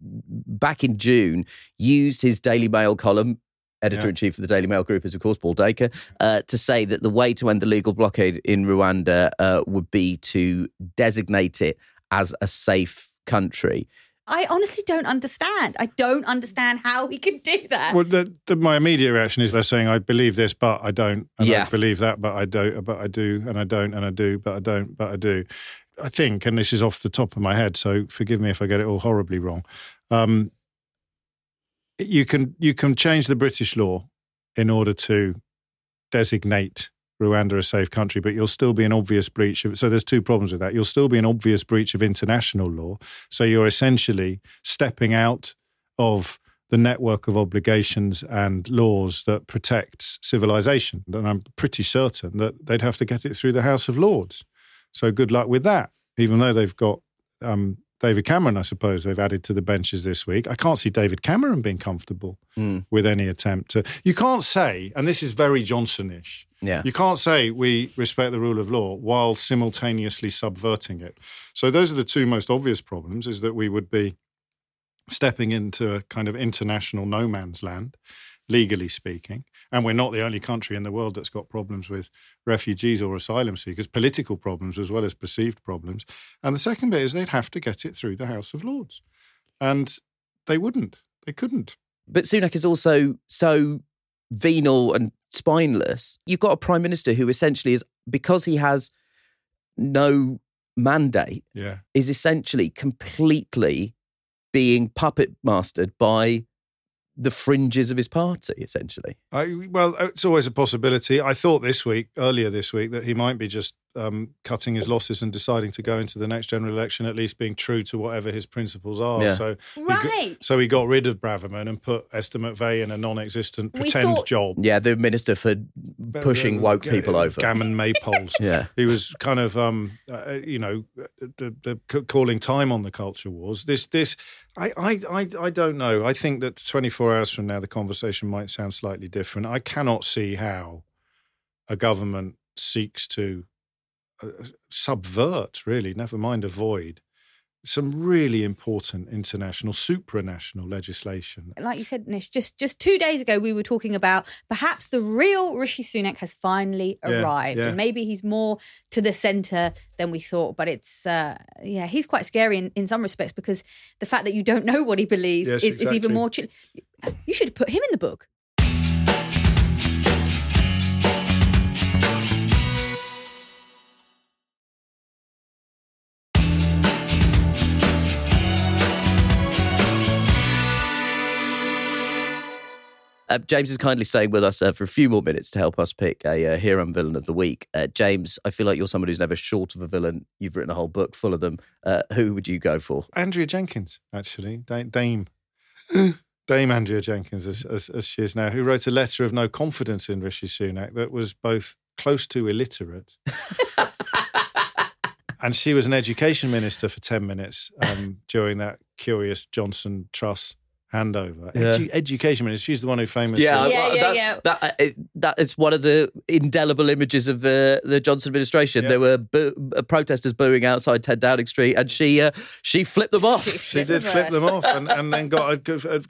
back in June used his Daily Mail column, editor-in-chief of the Daily Mail Group is, of course, Paul Dacre, to say that the way to end the legal blockade in Rwanda would be to designate it as a safe country. I honestly don't understand. I don't understand how he can do that. Well, my immediate reaction is they're saying, I believe this, but I don't. And I believe that, but I don't. But I do, and I don't, and I do, but I don't, but I do. I think, and this is off the top of my head, so forgive me if I get it all horribly wrong, you can change the British law in order to designate Rwanda a safe country, but you'll still be an obvious breach of... So there's two problems with that. You'll still be an obvious breach of international law. So you're essentially stepping out of the network of obligations and laws that protects civilization. And I'm pretty certain that they'd have to get it through the House of Lords. So good luck with that, even though they've got... David Cameron, I suppose, they've added to the benches this week. I can't see David Cameron being comfortable with any attempt to... You can't say, and this is very Johnsonish, you can't say we respect the rule of law while simultaneously subverting it. So those are the two most obvious problems, is that we would be stepping into a kind of international no man's land, legally speaking, and we're not the only country in the world that's got problems with refugees or asylum seekers, political problems as well as perceived problems. And the second bit is they'd have to get it through the House of Lords. And they wouldn't. They couldn't. But Sunak is also so venal and spineless. You've got a Prime Minister who essentially is, because he has no mandate, is essentially completely being puppet mastered by the fringes of his party, essentially. Well, it's always a possibility. I thought earlier this week, that he might be just cutting his losses and deciding to go into the next general election, at least being true to whatever his principles are. Yeah. So he got rid of Braverman and put Esther McVeigh in a non-existent job. Yeah, the minister for pushing woke people over. Gammon Maypoles. He was kind of, calling time on the culture wars. I don't know. I think that 24 hours from now, the conversation might sound slightly different. I cannot see how a government seeks to subvert, really, never mind avoid, some really important international, supranational legislation. Like you said, Nish, just 2 days ago we were talking about perhaps the real Rishi Sunak has finally arrived. Yeah. And maybe he's more to the centre than we thought, but it's, he's quite scary in some respects, because the fact that you don't know what he believes is even more... You should put him in the book. James is kindly staying with us for a few more minutes to help us pick a hero and villain of the week. James, I feel like you're somebody who's never short of a villain. You've written a whole book full of them. Who would you go for? Andrea Jenkins, actually. Dame Andrea Jenkins, as she is now, who wrote a letter of no confidence in Rishi Sunak that was both close to illiterate... And she was an education minister for 10 minutes during that curious Johnson Truss handover. Yeah. Education minister. She's the one who famously... That is one of the indelible images of the Johnson administration. Yeah. There were protesters booing outside 10 Downing Street, and she flipped them off. She did flip them off and then got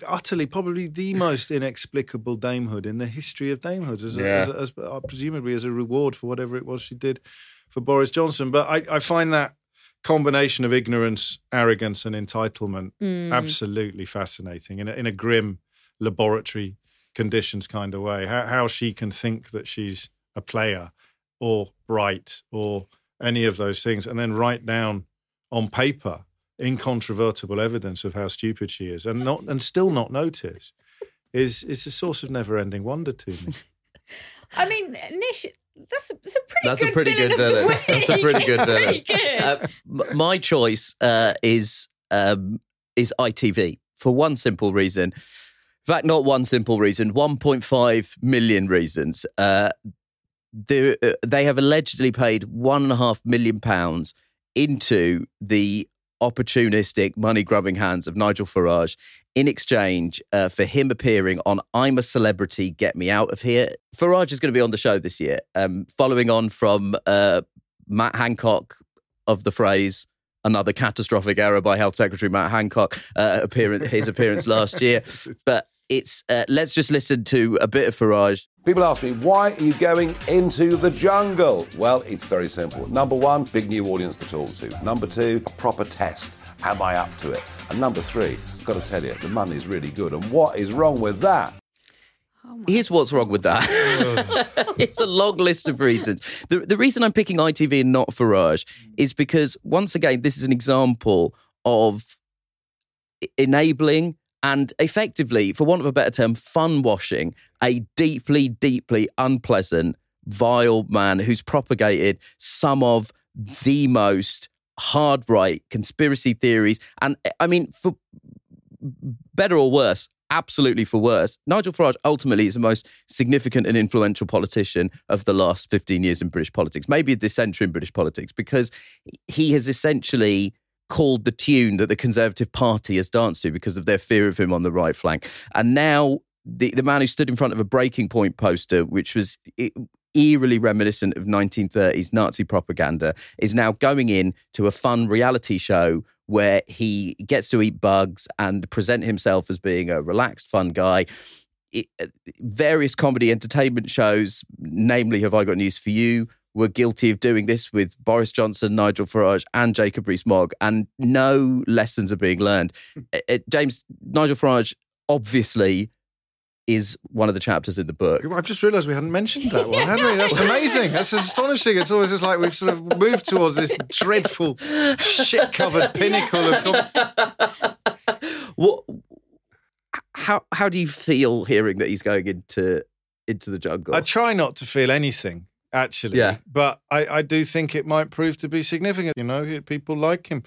utterly, probably the most inexplicable damehood in the history of damehoods, as presumably as a reward for whatever it was she did for Boris Johnson. But I find that combination of ignorance, arrogance and entitlement absolutely fascinating in a grim laboratory conditions kind of way. How she can think that she's a player or bright or any of those things, and then write down on paper incontrovertible evidence of how stupid she is and still not notice is a source of never-ending wonder to me. I mean, Nish... That's a pretty good villain. My choice is ITV for one simple reason. In fact, not one simple reason, 1.5 million reasons. They have allegedly paid £1.5 million into the opportunistic money-grubbing hands of Nigel Farage in exchange for him appearing on I'm a Celebrity, Get Me Out of Here. Farage is going to be on the show this year, following on from Matt Hancock of the phrase, another catastrophic error by Health Secretary Matt Hancock, his appearance last year. But it's let's just listen to a bit of Farage. People ask me, why are you going into the jungle? Well, it's very simple. Number one, big new audience to talk to. Number two, a proper test. Am I up to it? And number three, I've got to tell you, the money's really good. And what is wrong with that? Here's what's wrong with that. It's a long list of reasons. The reason I'm picking ITV and not Farage is because, once again, this is an example of enabling and effectively, for want of a better term, fun washing a deeply, deeply unpleasant, vile man who's propagated some of the most hard right conspiracy theories. And I mean, for better or worse, absolutely for worse, Nigel Farage ultimately is the most significant and influential politician of the last 15 years in British politics, maybe this century in British politics, because he has essentially called the tune that the Conservative Party has danced to because of their fear of him on the right flank. And now the man who stood in front of a Breaking Point poster, which was eerily reminiscent of 1930s Nazi propaganda, is now going in to a fun reality show where he gets to eat bugs and present himself as being a relaxed, fun guy. Various comedy entertainment shows, namely Have I Got News for You, were guilty of doing this with Boris Johnson, Nigel Farage and Jacob Rees-Mogg, and no lessons are being learned. James, Nigel Farage obviously is one of the chapters in the book. I've just realised we hadn't mentioned that one, hadn't we? That's amazing. That's astonishing. It's always just like we've sort of moved towards this dreadful, shit-covered pinnacle of... What? How do you feel hearing that he's going into the jungle? I try not to feel anything, actually. Yeah. But I do think it might prove to be significant. You know, people like him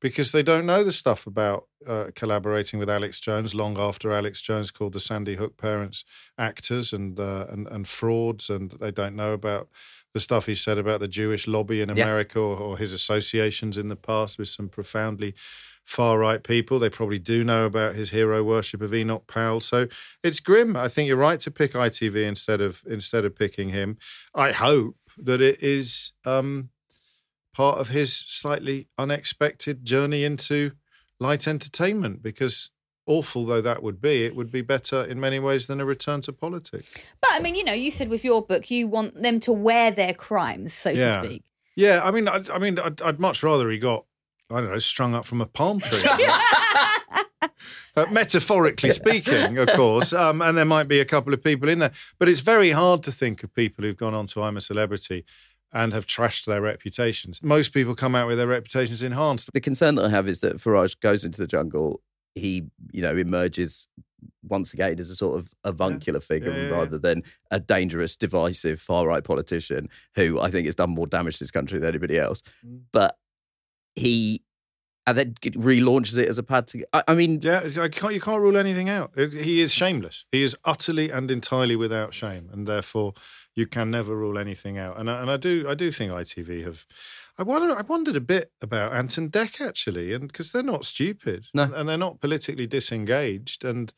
because they don't know the stuff about collaborating with Alex Jones long after Alex Jones called the Sandy Hook parents actors and frauds, and they don't know about the stuff he said about the Jewish lobby in America or his associations in the past with some profoundly far-right people. They probably do know about his hero worship of Enoch Powell. So it's grim. I think you're right to pick ITV instead of picking him. I hope that it is... part of his slightly unexpected journey into light entertainment, because awful though that would be, it would be better in many ways than a return to politics. But, I mean, you know, you said with your book you want them to wear their crimes, so to speak. Yeah, I'd much rather he got, I don't know, strung up from a palm tree. Metaphorically speaking, of course, and there might be a couple of people in there. But it's very hard to think of people who've gone on to I'm a Celebrity and have trashed their reputations. Most people come out with their reputations enhanced. The concern that I have is that Farage goes into the jungle, he, you know, emerges once again as a sort of avuncular figure rather than a dangerous, divisive, far-right politician who I think has done more damage to this country than anybody else. But he... and then relaunches it as a pad to... I mean... yeah, you can't rule anything out. He is shameless. He is utterly and entirely without shame, and therefore you can never rule anything out. And I do think ITV have... I wondered a bit about Anton Deck, actually, and because they're not stupid. No. And they're not politically disengaged, and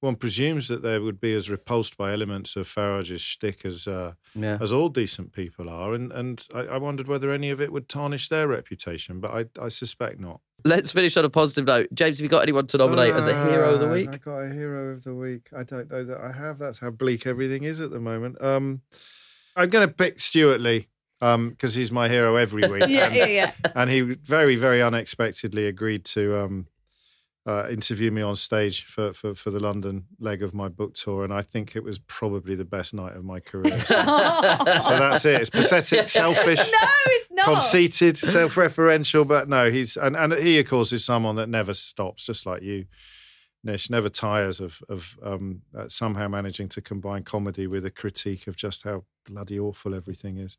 one presumes that they would be as repulsed by elements of Farage's shtick as all decent people are. And I wondered whether any of it would tarnish their reputation, but I suspect not. Let's finish on a positive note. James, have you got anyone to nominate as a hero of the week? I got a hero of the week. I don't know that I have. That's how bleak everything is at the moment. I'm going to pick Stuart Lee because he's my hero every week. And he very, very unexpectedly agreed to... interview me on stage for the London leg of my book tour, and I think it was probably the best night of my career. So that's it. It's pathetic, selfish. No, it's not. Conceited, self-referential, but no, he's... And he, of course, is someone that never stops, just like you, Nish, never tires of somehow managing to combine comedy with a critique of just how bloody awful everything is.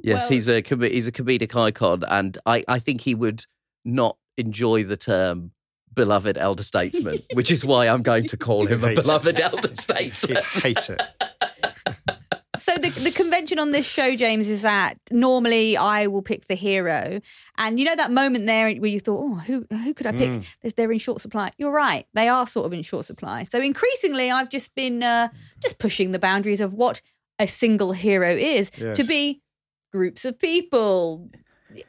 Yes, well, he's a comedic icon, and I think he would not enjoy the term beloved elder statesman, which is why I'm going to call him a beloved elder statesman. I hate it. So So the convention on this show, James, is that normally I will pick the hero. And you know that moment there where you thought, oh, who could I pick? They're in short supply. You're right. They are sort of in short supply. So increasingly, I've just been just pushing the boundaries of what a single hero is to be groups of people,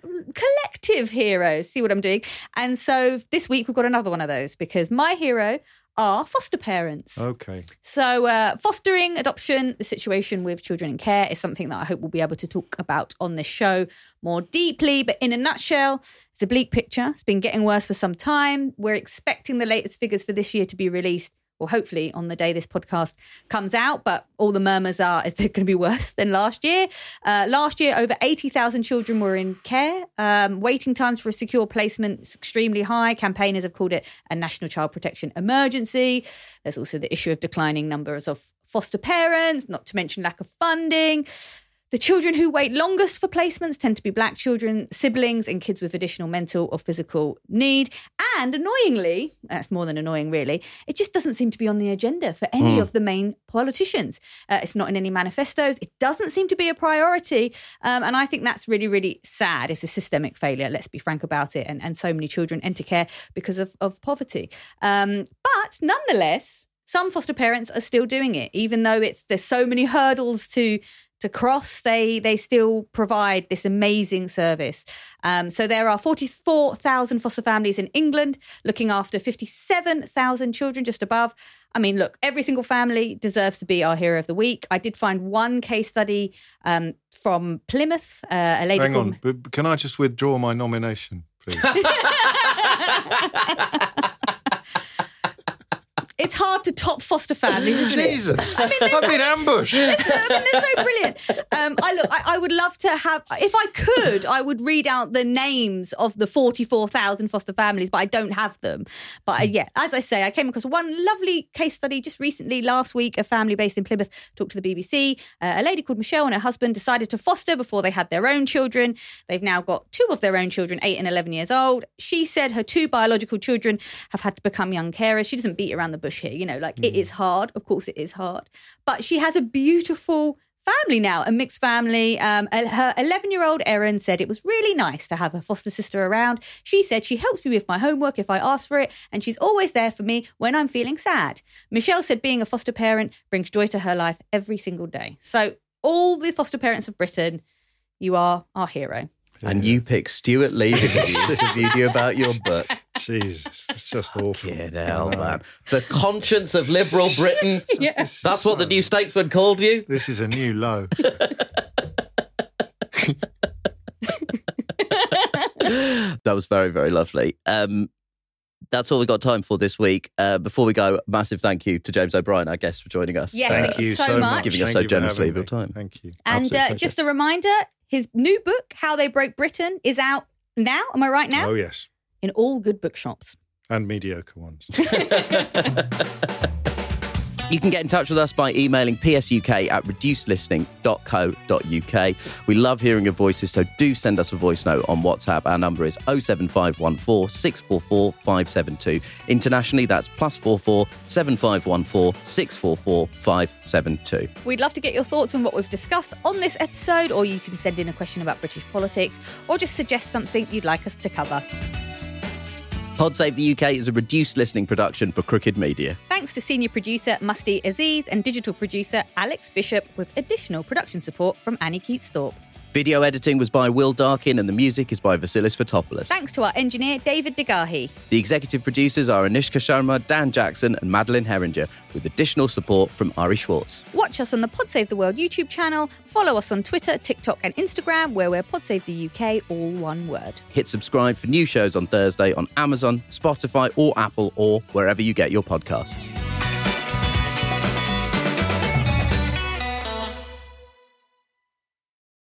collective heroes. See what I'm doing? And so this week we've got another one of those because my hero are foster parents. Okay. So fostering, adoption, the situation with children in care is something that I hope we'll be able to talk about on this show more deeply. But in a nutshell, it's a bleak picture. It's been getting worse for some time. We're expecting the latest figures for this year to be released, well, hopefully on the day this podcast comes out, but all the murmurs are it's going to be worse than last year. Last year, over 80,000 children were in care. Waiting times for a secure placement is extremely high. Campaigners have called it a national child protection emergency. There's also the issue of declining numbers of foster parents, not to mention lack of funding. The children who wait longest for placements tend to be black children, siblings and kids with additional mental or physical need. And annoyingly, that's more than annoying really, it just doesn't seem to be on the agenda for any of the main politicians. It's not in any manifestos. It doesn't seem to be a priority. And I think that's really, really sad. It's a systemic failure, let's be frank about it. And so many children enter care because of poverty. But nonetheless, some foster parents are still doing it, even though there's so many hurdles to cross, they still provide this amazing service. So there are 44,000 foster families in England looking after 57,000 children, just above. I mean, look, every single family deserves to be our hero of the week. I did find one case study from Plymouth. A lady Hang on, can I just withdraw my nomination, please? It's hard to top foster families, isn't it? Jesus, I mean, I've been ambushed. They're so brilliant. I would love to have, if I could, I would read out the names of the 44,000 foster families, but I don't have them. But as I say, I came across one lovely case study just recently, last week. A family based in Plymouth talked to the BBC. A lady called Michelle and her husband decided to foster before they had their own children. They've now got two of their own children, 8 and 11 years old. She said her two biological children have had to become young carers. She doesn't beat around the bush here, you know, like it is hard. Of course it is hard. But she has a beautiful family now, a mixed family. Her 11-year-old Erin said it was really nice to have her foster sister around. She said she helps me with my homework if I ask for it, and she's always there for me when I'm feeling sad. Michelle said being a foster parent brings joy to her life every single day. So all the foster parents of Britain, you are our hero. And you pick Stuart Lee because he interviewed you about your book. Jesus, it's just awful. Get out, man. The conscience of liberal Britain. Yes. That's what the New Statesman called you. This is a new low. That was very, very lovely. That's all we got time for this week. Before we go, massive thank you to James O'Brien, our guest, for joining us. Yes, thank you so much. Giving us so generously of your time. Thank you. And just a reminder, his new book, How They Broke Britain, is out now. Am I right now? Oh, yes. In all good bookshops. And mediocre ones. You can get in touch with us by emailing psuk@reducedlistening.co.uk. We love hearing your voices, so do send us a voice note on WhatsApp. Our number is 07514 644 572. Internationally, that's +44 7514 644 572. We'd love to get your thoughts on what we've discussed on this episode, or you can send in a question about British politics, or just suggest something you'd like us to cover. Pod Save the UK is a reduced listening production for Crooked Media. Thanks to senior producer Musty Aziz and digital producer Alex Bishop, with additional production support from Annie Keats-Thorpe. Video editing was by Will Darkin and the music is by Vasilis Fotopoulos. Thanks to our engineer David DeGahi. The executive producers are Anishka Sharma, Dan Jackson and Madeline Herringer, with additional support from Ari Schwartz. Watch us on the Pod Save the World YouTube channel. Follow us on Twitter, TikTok and Instagram, where we're Pod Save the UK, all one word. Hit subscribe for new shows on Thursday on Amazon, Spotify or Apple, or wherever you get your podcasts.